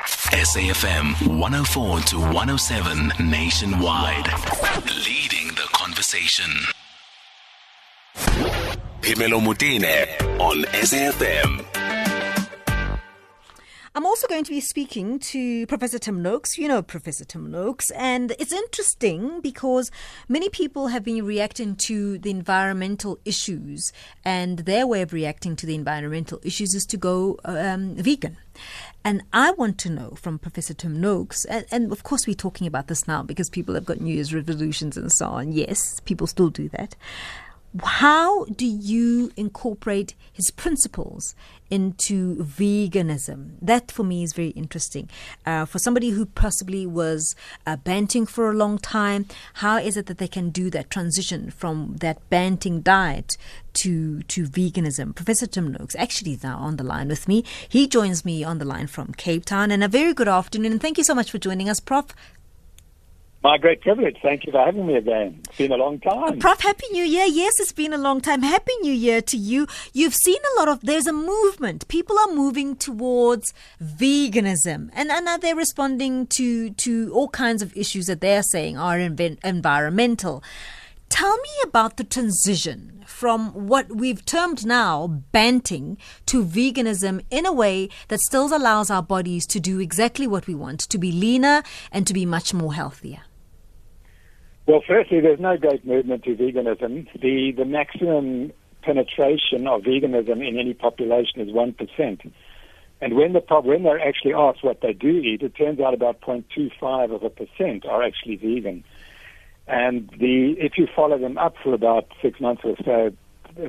SAFM 104 to 107 nationwide. Leading the conversation. Pimelo Mutine on SAFM. I'm also going to be speaking to Professor Tim Noakes. You know Professor Tim Noakes. And it's interesting because many people have been reacting to the environmental issues, and their way of reacting to the environmental issues is to go vegan. And I want to know from Professor Tim Noakes, and of course we're talking about this now because people have got New Year's resolutions and so on. Yes, people still do that. How do you incorporate his principles into veganism? That for me is very interesting. For somebody who possibly was Banting for a long time, how is it that they can do that transition from that Banting diet to veganism? Professor Tim Noakes actually is now on the line with me. He joins me on the line from Cape Town. And a very good afternoon, and thank you so much for joining us, Prof. My great privilege. Thank you for having me again. It's been a long time. Prof, Happy New Year. Yes, it's been a long time. Happy New Year to you. You've seen a lot of, there's a movement. People are moving towards veganism. And they're responding to all kinds of issues that they're saying are environmental. Tell me about the transition from what we've termed now Banting to veganism in a way that still allows our bodies to do exactly what we want, to be leaner and to be much more healthier. Well, firstly, there's no great movement to veganism. The maximum penetration of veganism in any population is 1%. And when they're actually asked what they do eat, it turns out about 0.25% are actually vegan. And if you follow them up for about 6 months or so,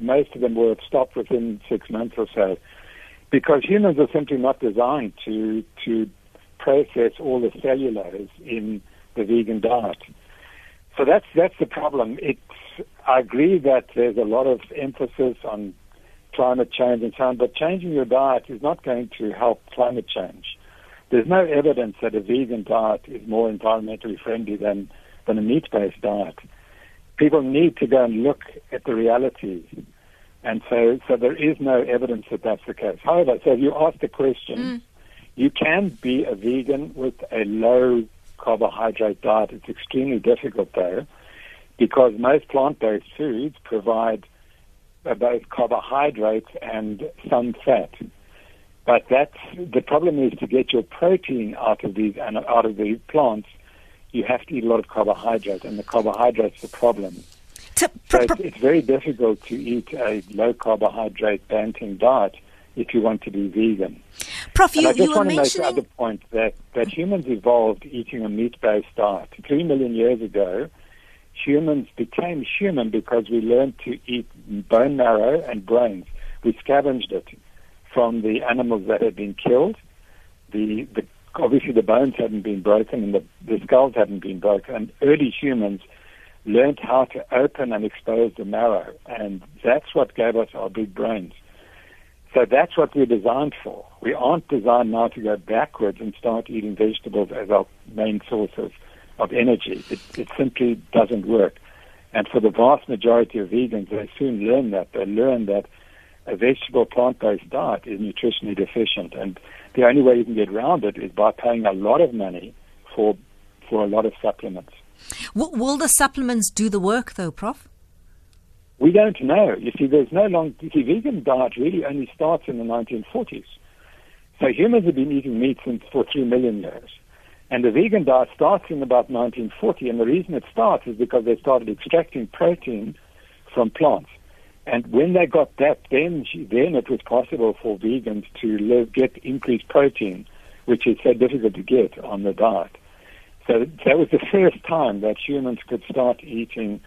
most of them will have stopped within 6 months or so, because humans are simply not designed to process all the cellulose in the vegan diet. So that's the problem. I agree that there's a lot of emphasis on climate change and so on, but changing your diet is not going to help climate change. There's no evidence that a vegan diet is more environmentally friendly than a meat-based diet. People need to go and look at the reality. And so there is no evidence that that's the case. However, so if you ask the question, you can be a vegan with a low carbohydrate diet. It's extremely difficult, though, because most plant-based foods provide both carbohydrates and some fat. But the problem is, to get your protein out of the plants, you have to eat a lot of carbohydrates, and the carbohydrates are the problem. So it's very difficult to eat a low-carbohydrate Banting diet if you want to be vegan. Prof, and I just want to make another point, that humans evolved eating a meat-based diet. 3 million years ago, humans became human because we learned to eat bone marrow and brains. We scavenged it from the animals that had been killed. Obviously, the bones hadn't been broken and the skulls hadn't been broken. And early humans learned how to open and expose the marrow. And that's what gave us our big brains. So that's what we're designed for. We aren't designed now to go backwards and start eating vegetables as our main source of energy. It simply doesn't work. And for the vast majority of vegans, they soon learn that. They learn that a vegetable plant-based diet is nutritionally deficient, and the only way you can get around it is by paying a lot of money for a lot of supplements. Will the supplements do the work, though, Prof? We don't know. You see, the vegan diet really only starts in the 1940s. So humans have been eating meat for 3 million years, and the vegan diet starts in about 1940. And the reason it starts is because they started extracting protein from plants. And when they got that, then it was possible for vegans to get increased protein, which is so difficult to get on the diet. So that was the first time that humans could start eating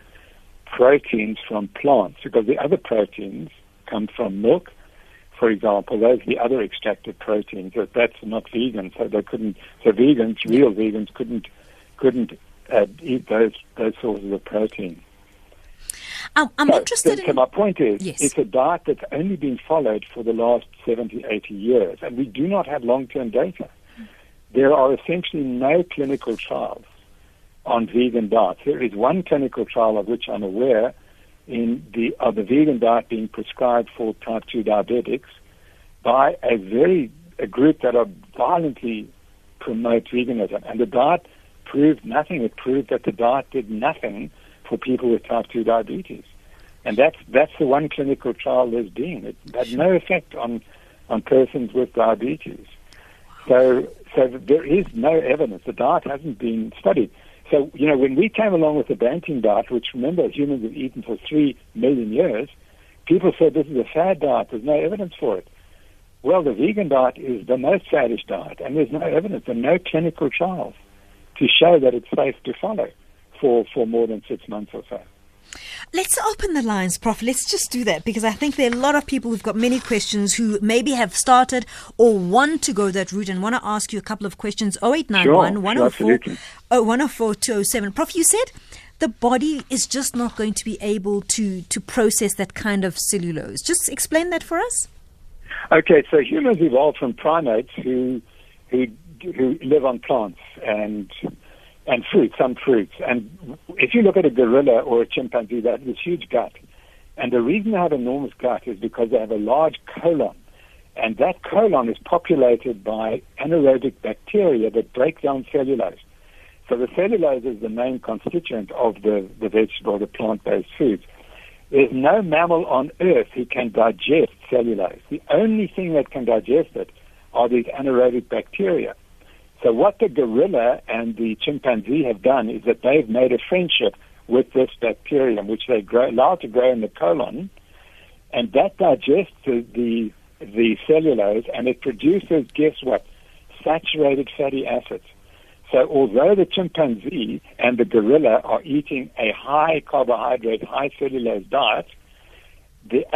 proteins from plants, because the other proteins come from milk, for example. Those are the other extracted proteins. That's not vegan, so they couldn't. So real vegans, couldn't eat those sources of protein. I'm interested in... So my point is, yes, it's a diet that's only been followed for the last 70, 80 years, and we do not have long-term data. There are essentially no clinical trials on vegan diets. There is one clinical trial of which I'm aware of the vegan diet being prescribed for type 2 diabetics by a group that are violently promote veganism. And the diet proved nothing. It proved that the diet did nothing for people with type 2 diabetes. And that's the one clinical trial there's been. It had no effect on persons with diabetes. So there is no evidence. The diet hasn't been studied. So, you know, when we came along with the Banting diet, which, remember, humans have eaten for 3 million years, people said this is a fad diet. There's no evidence for it. Well, the vegan diet is the most faddish diet, and there's no evidence and no clinical trials to show that it's safe to follow for more than 6 months or so. Let's open the lines, Prof. Let's just do that, because I think there are a lot of people who've got many questions who maybe have started or want to go that route and want to ask you a couple of questions. 0891 104 104 207. Prof, you said the body is just not going to be able to process that kind of cellulose. Just explain that for us. Okay, so humans evolved from primates who live on plants and fruits, some fruits. And if you look at a gorilla or a chimpanzee, they have this huge gut. And the reason they have enormous gut is because they have a large colon. And that colon is populated by anaerobic bacteria that break down cellulose. So the cellulose is the main constituent of the vegetable, the plant-based foods. There's no mammal on earth who can digest cellulose. The only thing that can digest it are these anaerobic bacteria. So what the gorilla and the chimpanzee have done is that they've made a friendship with this bacterium, which they allow to grow in the colon, and that digests the cellulose, and it produces, guess what, saturated fatty acids. So although the chimpanzee and the gorilla are eating a high carbohydrate, high cellulose diet, they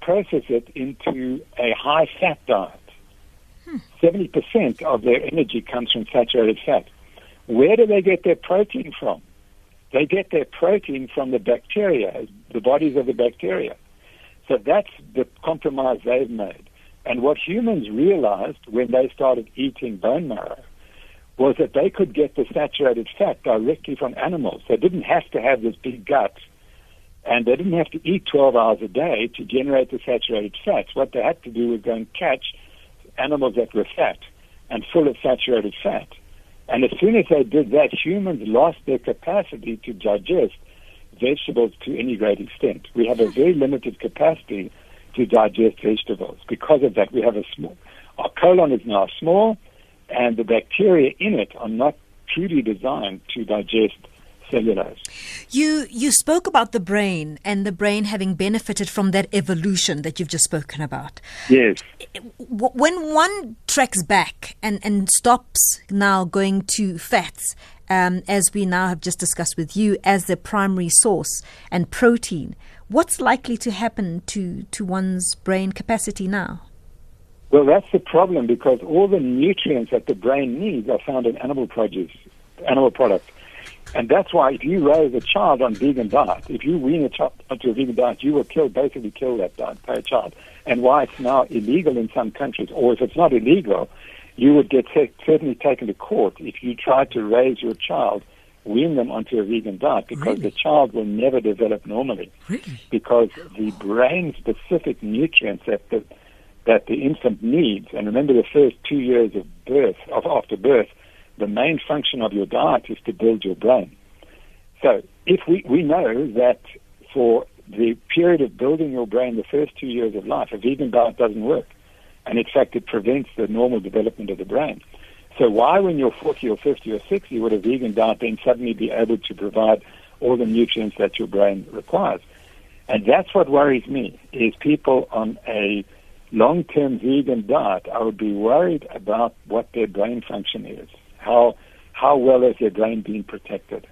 process it into a high fat diet. 70% of their energy comes from saturated fat. Where do they get their protein from? They get their protein from the bacteria, the bodies of the bacteria. So that's the compromise they've made. And what humans realized when they started eating bone marrow was that they could get the saturated fat directly from animals. They didn't have to have this big gut, and they didn't have to eat 12 hours a day to generate the saturated fats. What they had to do was go and catch animals that were fat and full of saturated fat. And as soon as they did that, humans lost their capacity to digest vegetables to any great extent. We have a very limited capacity to digest vegetables. Because of that, we have our colon is now small, and the bacteria in it are not truly designed to digest cellulose. You spoke about the brain and the brain having benefited from that evolution that you've just spoken about. Yes. When one tracks back and stops now going to fats, as we now have just discussed with you, as the primary source and protein, what's likely to happen to one's brain capacity now? Well, that's the problem, because all the nutrients that the brain needs are found in animal produce, animal products. And that's why if you raise a child on vegan diet, if you wean a child onto a vegan diet, you will basically kill that diet by a child. And why it's now illegal in some countries, or if it's not illegal, you would get certainly taken to court if you tried to raise your child, wean them onto a vegan diet, because the child will never develop normally. Really? Because the brain-specific nutrients that the infant needs, and remember the first 2 years after birth, the main function of your diet is to build your brain. So if we know that for the period of building your brain, the first 2 years of life, a vegan diet doesn't work. And in fact, it prevents the normal development of the brain. So why, when you're 40 or 50 or 60, would a vegan diet then suddenly be able to provide all the nutrients that your brain requires? And that's what worries me, is people on a long-term vegan diet. I would be worried about what their brain function is. How well is their brain being protected?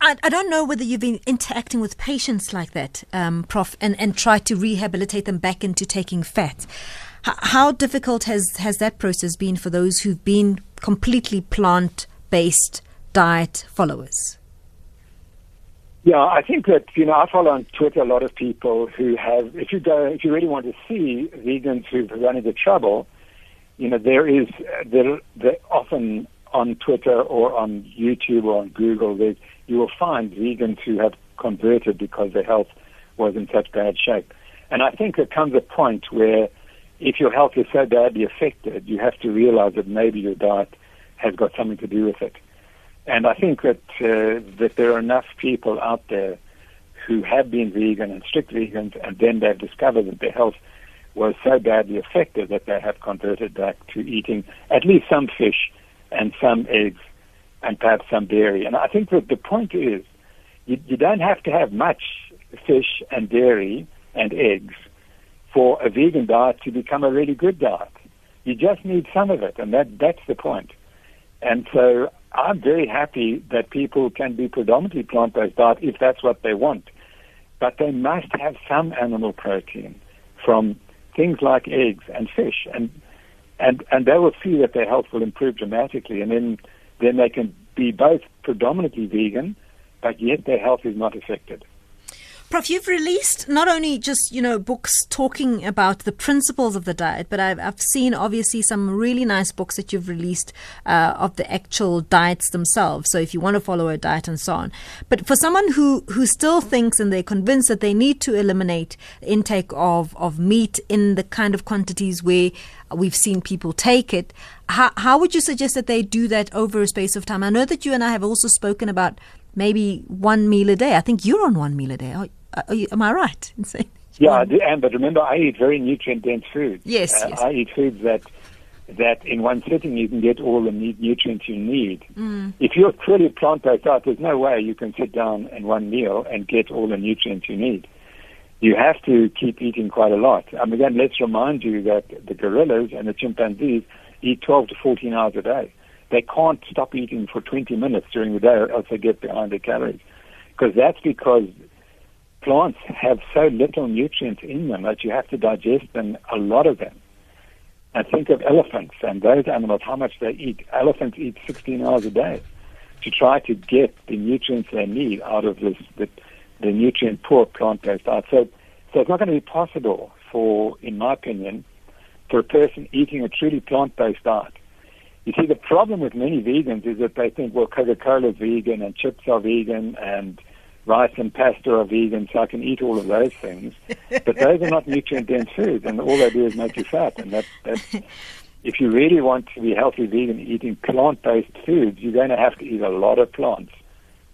I don't know whether you've been interacting with patients like that, Prof, and try to rehabilitate them back into taking fat. How difficult has that process been for those who've been completely plant-based diet followers? Yeah, I think that, you know, I follow on Twitter a lot of people who have, if you really want to see vegans who've run into trouble, you know, they're often on Twitter or on YouTube or on Google, you will find vegans who have converted because their health was in such bad shape. And I think there comes a point where if your health is so badly affected, you have to realize that maybe your diet has got something to do with it. And I think that that there are enough people out there who have been vegan and strict vegans, and then they've discovered that their health was so badly affected that they have converted back to eating at least some fish and some eggs and perhaps some dairy. And I think that the point is you don't have to have much fish and dairy and eggs for a vegan diet to become a really good diet. You just need some of it, and that's the point. And so I'm very happy that people can be predominantly plant-based diet if that's what they want. But they must have some animal protein from things like eggs and fish, and they will see that their health will improve dramatically, and then they can be both predominantly vegan, but yet their health is not affected. Prof, you've released not only just, books talking about the principles of the diet, but I've seen obviously some really nice books that you've released of the actual diets themselves. So if you want to follow a diet and so on. But for someone who still thinks and they're convinced that they need to eliminate intake of meat in the kind of quantities where we've seen people take it, how would you suggest that they do that over a space of time? I know that you and I have also spoken about maybe one meal a day. I think you're on one meal a day. Am I right in saying? Yeah, I do, but remember, I eat very nutrient-dense foods. Yes, yes. I eat foods that in one sitting you can get all the nutrients you need. Mm. If you're truly plant-based diet, there's no way you can sit down in one meal and get all the nutrients you need. You have to keep eating quite a lot. And again, let's remind you that the gorillas and the chimpanzees eat 12 to 14 hours a day. They can't stop eating for 20 minutes during the day, or else they get behind their calories. Because plants have so little nutrients in them that you have to digest them, a lot of them. And think of elephants and those animals, how much they eat. Elephants eat 16 hours a day to try to get the nutrients they need out of the nutrient-poor plant-based diet. So it's not going to be possible for a person eating a truly plant-based diet. You see, the problem with many vegans is that they think, well, Coca-Cola is vegan and chips are vegan and rice and pasta are vegan, so I can eat all of those things. But those are not nutrient-dense foods, and all they do is make you fat. And if you really want to be healthy vegan eating plant-based foods, you're going to have to eat a lot of plants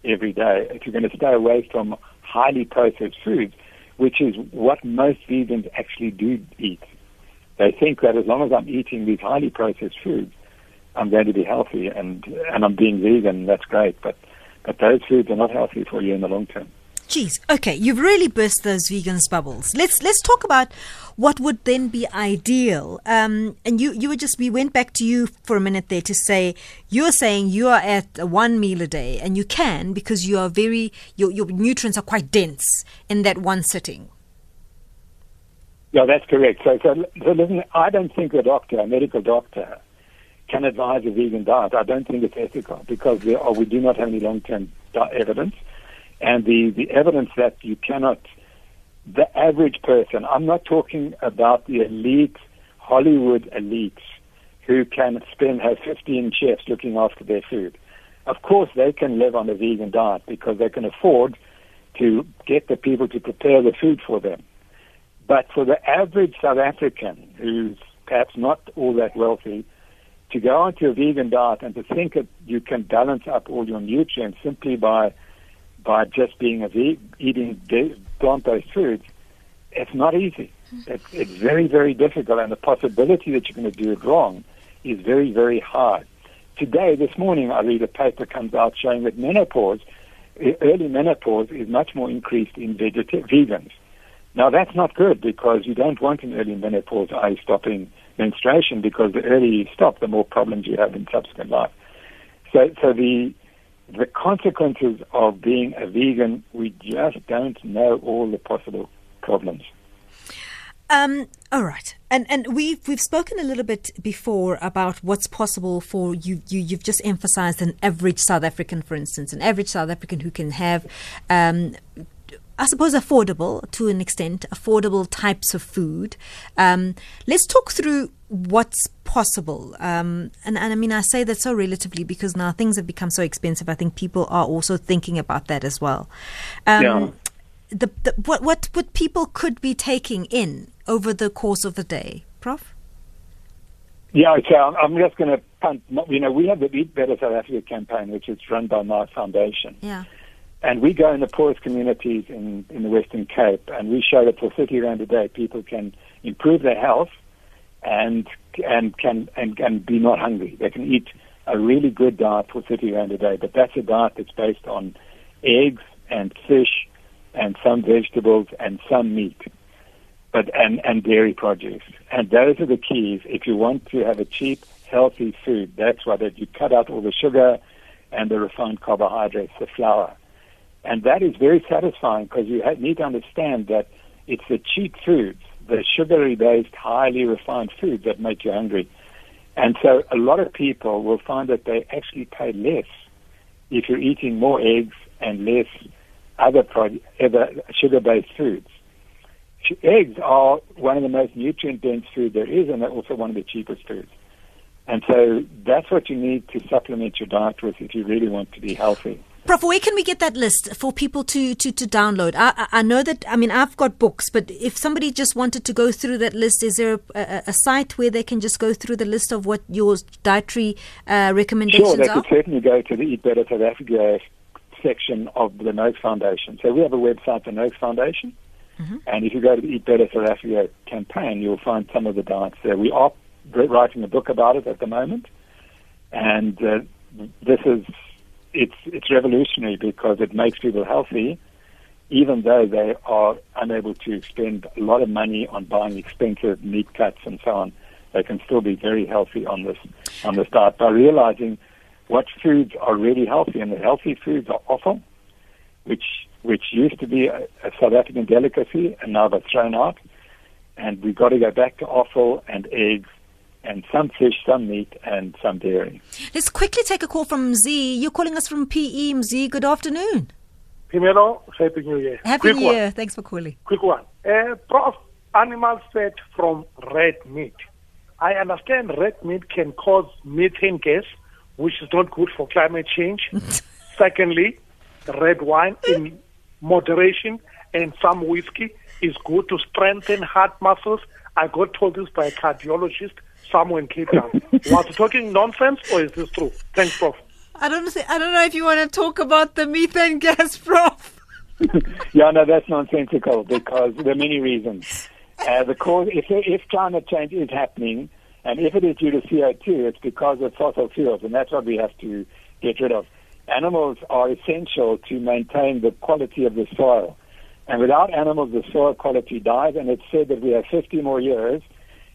every day if you're going to stay away from highly processed foods, which is what most vegans actually do eat. They think that as long as I'm eating these highly processed foods, I'm going to be healthy, and I'm being vegan, that's great, but those foods are not healthy for you in the long term. Geez, okay, you've really burst those vegans' bubbles. Let's talk about what would then be ideal. And we went back to you for a minute there to say, you're saying you are at one meal a day, and you can because you are your nutrients are quite dense in that one sitting. Yeah, that's correct. So listen, I don't think a medical doctor, can advise a vegan diet. I don't think it's ethical because we do not have any long-term evidence. And the evidence that you cannot, the average person, I'm not talking about the elite, Hollywood elites, who can have 15 chefs looking after their food. Of course, they can live on a vegan diet because they can afford to get the people to prepare the food for them. But for the average South African who's perhaps not all that wealthy, to go onto a vegan diet and to think that you can balance up all your nutrients simply by just being eating plant-based foods, it's not easy. It's very, very difficult, and the possibility that you're going to do it wrong is very, very high. This morning, I read a paper comes out showing that early menopause is much more increased in vegans. Now, that's not good because you don't want an early menopause, i.e. stopping menstruation, because the earlier you stop, the more problems you have in subsequent life. So the consequences of being a vegan, we just don't know all the possible problems. All right. And we've spoken a little bit before about what's possible for you. You've just emphasized an average South African, for instance, an average South African who can have I suppose affordable, to an extent, affordable types of food. Let's talk through what's possible. And I mean, I say that so relatively because now things have become so expensive. I think people are also thinking about that as well. What people could be taking in over the course of the day Prof? Yeah, okay. I'm just going to punt. You know, we have the Eat Better South Africa campaign, which is run by my foundation. Yeah. And we go in the poorest communities in the Western Cape, and we show that for R30 a day, people can improve their health and be not hungry. They can eat a really good diet for R30 a day, but that's a diet that's based on eggs and fish and some vegetables and some meat, but and dairy produce. And those are the keys. If you want to have a cheap, healthy food, that's why that you cut out all the sugar and the refined carbohydrates, the flour. And that is very satisfying because you need to understand that it's the cheap foods, the sugary-based, highly refined foods that make you hungry. And so a lot of people will find that they actually pay less if you're eating more eggs and less other sugar-based foods. Eggs are one of the most nutrient-dense food there is, and they're also one of the cheapest foods. And so that's what you need to supplement your diet with if you really want to be healthy. Prof, where can we get that list for people to download? I know that, I mean, I've got books, but if somebody just wanted to go through that list, is there a site where they can just go through the list of what your dietary recommendations are? Sure, they could certainly go to the Eat Better South Africa section of the Noakes Foundation. So we have a website, the Noakes Foundation, mm-hmm. and if you go to the Eat Better South Africa campaign, you'll find some of the diets there. We are writing a book about it at the moment, and it's revolutionary because it makes people healthy, even though they are unable to spend a lot of money on buying expensive meat cuts and so on. They can still be very healthy on this diet by realizing what foods are really healthy, and the healthy foods are offal, which used to be a South African delicacy, and now they're thrown out. And we've got to go back to offal and eggs and some fish, some meat, and some dairy. Let's quickly take a call from Z. You're calling us from PE, Mzi. Good afternoon. Pimelo, Happy New Year. Happy New Year. Thanks for calling. Quick one. Prof, animal fat from red meat. I understand red meat can cause methane gas, which is not good for climate change. Secondly, red wine in moderation and some whiskey is good to strengthen heart muscles. I got told this by a cardiologist somewhere in Cape Town. Was I talking nonsense or is this true? Thanks, Prof. I don't know if you want to talk about the methane gas, Prof. Yeah, no, that's nonsensical because there are many reasons. The cause, if climate change is happening, and if it is due to CO2, it's because of fossil fuels, and that's what we have to get rid of. Animals are essential to maintain the quality of the soil. And without animals, the soil quality dies, and it's said that we have 50 more years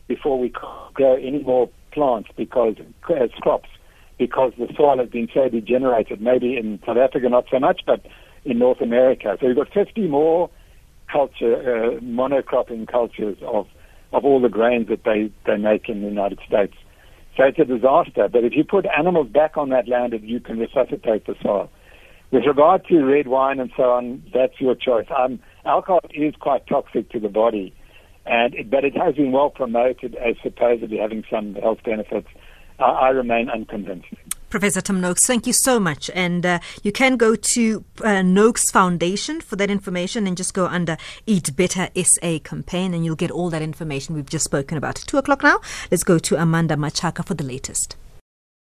before we grow any more plants as crops, because the soil has been so degenerated, maybe in South Africa not so much, but in North America. So we've got 50 more monocropping cultures of all the grains that they make in the United States. So it's a disaster. But if you put animals back on that land, you can resuscitate the soil. With regard to red wine and so on, that's your choice. Alcohol is quite toxic to the body, but it has been well promoted as supposedly having some health benefits. I remain unconvinced. Professor Tim Noakes, thank you so much. And you can go to Noakes Foundation for that information and just go under Eat Better SA campaign and you'll get all that information we've just spoken about. 2:00 now. Let's go to Amanda Machaka for the latest.